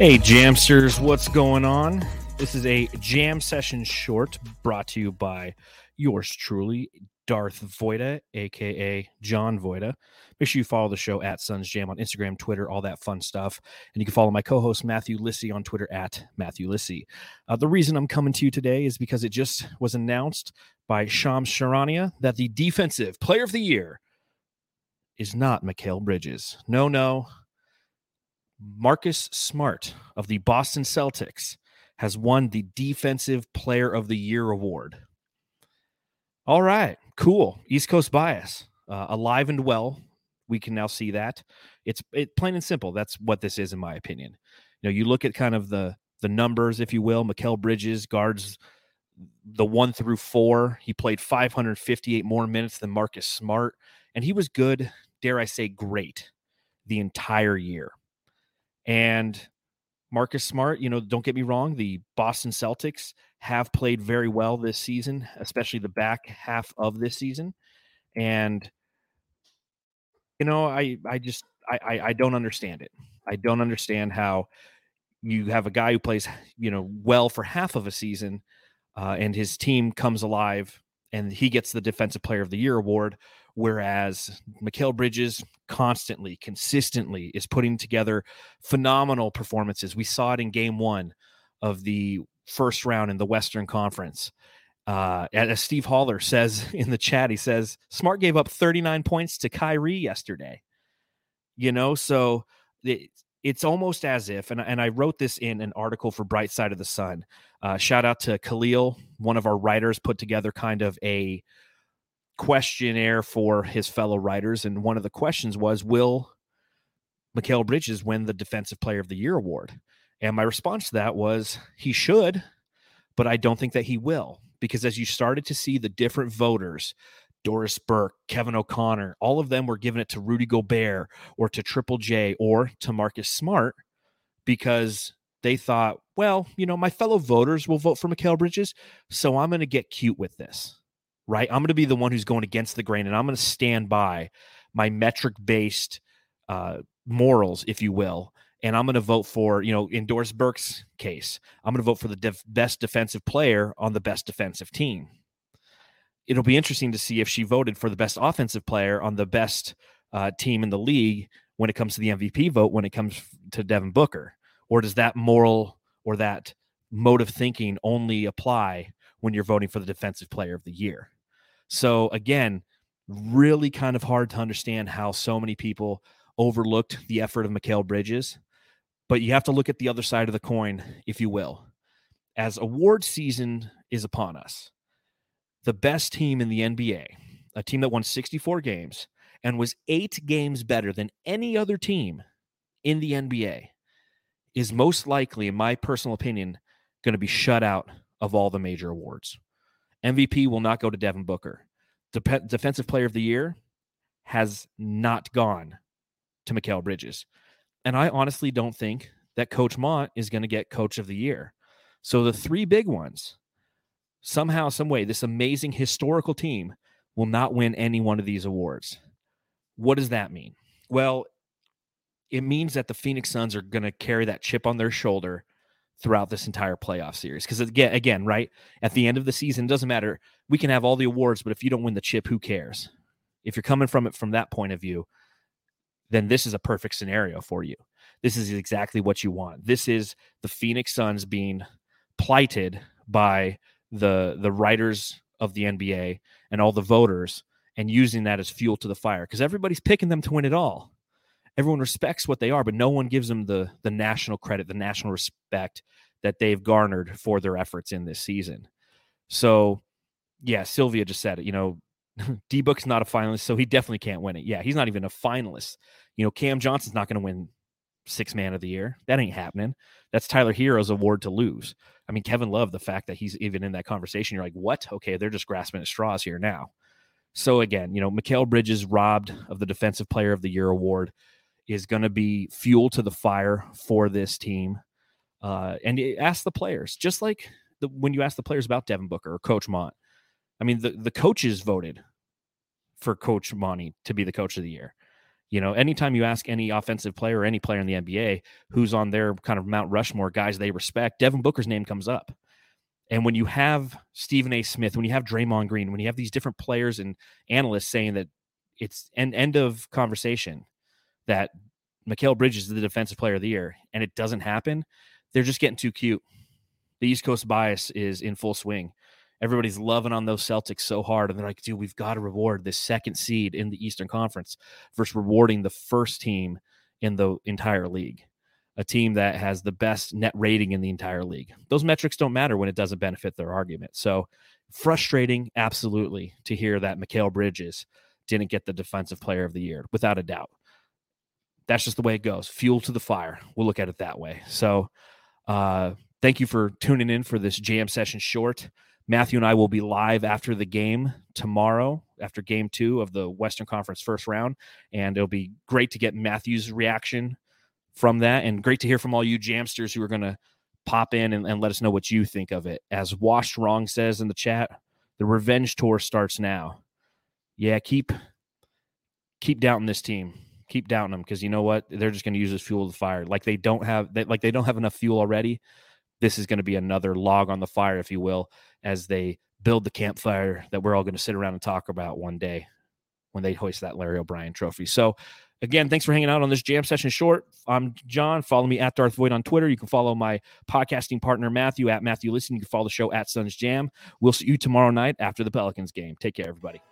Hey, Jamsters, what's going on? This is a jam session short brought to you by yours truly, Darth Voida, a.k.a. John Voida. Make sure you follow the show at Suns Jam on Instagram, Twitter, all that fun stuff. And you can follow my co-host, Matthew Lissy, on Twitter at Matthew Lissy. The reason I'm coming to you today is because it just was announced by Shams Sharania that the Defensive Player of the Year is not Mikal Bridges. No. Marcus Smart of the Boston Celtics has won the Defensive Player of the Year award. All right, cool. East Coast bias, alive and well. We can now see that. It's plain and simple. That's what this is, in my opinion. You know, you look at kind of the numbers, if you will. Mikal Bridges guards the 1 through 4. He played 558 more minutes than Marcus Smart, and he was good, dare I say great, the entire year. And Marcus Smart, don't get me wrong, the Boston Celtics have played very well this season, especially the back half of this season. And, I don't understand it. I don't understand how you have a guy who plays, well for half of a season and his team comes alive and he gets the Defensive Player of the Year award, whereas Mikal Bridges constantly, consistently is putting together phenomenal performances. We saw it in game one of the first round in the Western Conference. As Steve Haller says in the chat, he says, Smart gave up 39 points to Kyrie yesterday. So it's almost as if, and I wrote this in an article for Bright Side of the Sun. Shout out to Khalil, one of our writers, put together kind of a questionnaire for his fellow writers, and one of the questions was, will Mikal Bridges win the Defensive Player of the Year award? And my response to that was, he should, but I don't think that he will, because as you started to see the different voters, Doris Burke, Kevin O'Connor, all of them were giving it to Rudy Gobert or to Triple J or to Marcus Smart, because they thought, well, my fellow voters will vote for Mikal Bridges, so I'm going to get cute with this. Right? I'm going to be the one who's going against the grain, and I'm going to stand by my metric-based morals, if you will, and I'm going to vote for, in Doris Burke's case, I'm going to vote for the best defensive player on the best defensive team. It'll be interesting to see if she voted for the best offensive player on the best team in the league when it comes to the MVP vote, when it comes to Devin Booker, or does that moral or that mode of thinking only apply when you're voting for the Defensive Player of the Year? So again, really kind of hard to understand how so many people overlooked the effort of Mikal Bridges, but you have to look at the other side of the coin, if you will. As award season is upon us, the best team in the NBA, a team that won 64 games and was 8 games better than any other team in the NBA, is most likely, in my personal opinion, going to be shut out of all the major awards. MVP will not go to Devin Booker. Defensive Player of the Year has not gone to Mikal Bridges. And I honestly don't think that Coach Mont is going to get Coach of the Year. So the 3 big ones, somehow, some way, this amazing historical team will not win any one of these awards. What does that mean? Well, it means that the Phoenix Suns are going to carry that chip on their shoulder throughout this entire playoff series. Because again, right, at the end of the season, it doesn't matter. We can have all the awards, but if you don't win the chip, who cares? If you're coming from it from that point of view, then this is a perfect scenario for you. This is exactly what you want. This is the Phoenix Suns being plighted by the writers of the NBA and all the voters, and using that as fuel to the fire, because everybody's picking them to win it all. Everyone respects what they are, but no one gives them the national credit, the national respect that they've garnered for their efforts in this season. So, yeah, Sylvia just said it. D-Book's not a finalist, so he definitely can't win it. Yeah, he's not even a finalist. Cam Johnson's not going to win Sixth Man of the Year. That ain't happening. That's Tyler Hero's award to lose. I mean, Kevin Love, the fact that he's even in that conversation, you're like, what? Okay, they're just grasping at straws here now. So, again, Mikal Bridges robbed of the Defensive Player of the Year award is going to be fuel to the fire for this team. And ask the players, just like when you ask the players about Devin Booker or Coach Mont. I mean, the coaches voted for Coach Monty to be the Coach of the Year. You know, anytime you ask any offensive player or any player in the NBA who's on their kind of Mount Rushmore guys they respect, Devin Booker's name comes up. And when you have Stephen A. Smith, when you have Draymond Green, when you have these different players and analysts saying that it's an end of conversation that Mikal Bridges is the defensive player of the year and it doesn't happen, they're just getting too cute. The East Coast bias is in full swing. Everybody's loving on those Celtics so hard. And they're like, dude, we've got to reward this second seed in the Eastern Conference versus rewarding the first team in the entire league, a team that has the best net rating in the entire league. Those metrics don't matter when it doesn't benefit their argument. So frustrating, absolutely, to hear that Mikal Bridges didn't get the defensive player of the year, without a doubt. That's just the way it goes. Fuel to the fire. We'll look at it that way. So thank you for tuning in for this jam session short. Matthew and I will be live after the game tomorrow, after game two of the Western Conference first round, and it'll be great to get Matthew's reaction from that, and great to hear from all you Jamsters who are going to pop in and let us know what you think of it. As Wash Wrong says in the chat, the revenge tour starts now. Yeah, keep doubting this team. Keep doubting them, because you know what? They're just going to use this fuel to fire. Like they don't have enough fuel already. This is going to be another log on the fire, if you will, as they build the campfire that we're all going to sit around and talk about one day when they hoist that Larry O'Brien trophy. So, again, thanks for hanging out on this jam session short. I'm John. Follow me at Darth Voida on Twitter. You can follow my podcasting partner, Matthew, at Matthew Lissy. You can follow the show at Suns Jam. We'll see you tomorrow night after the Pelicans game. Take care, everybody.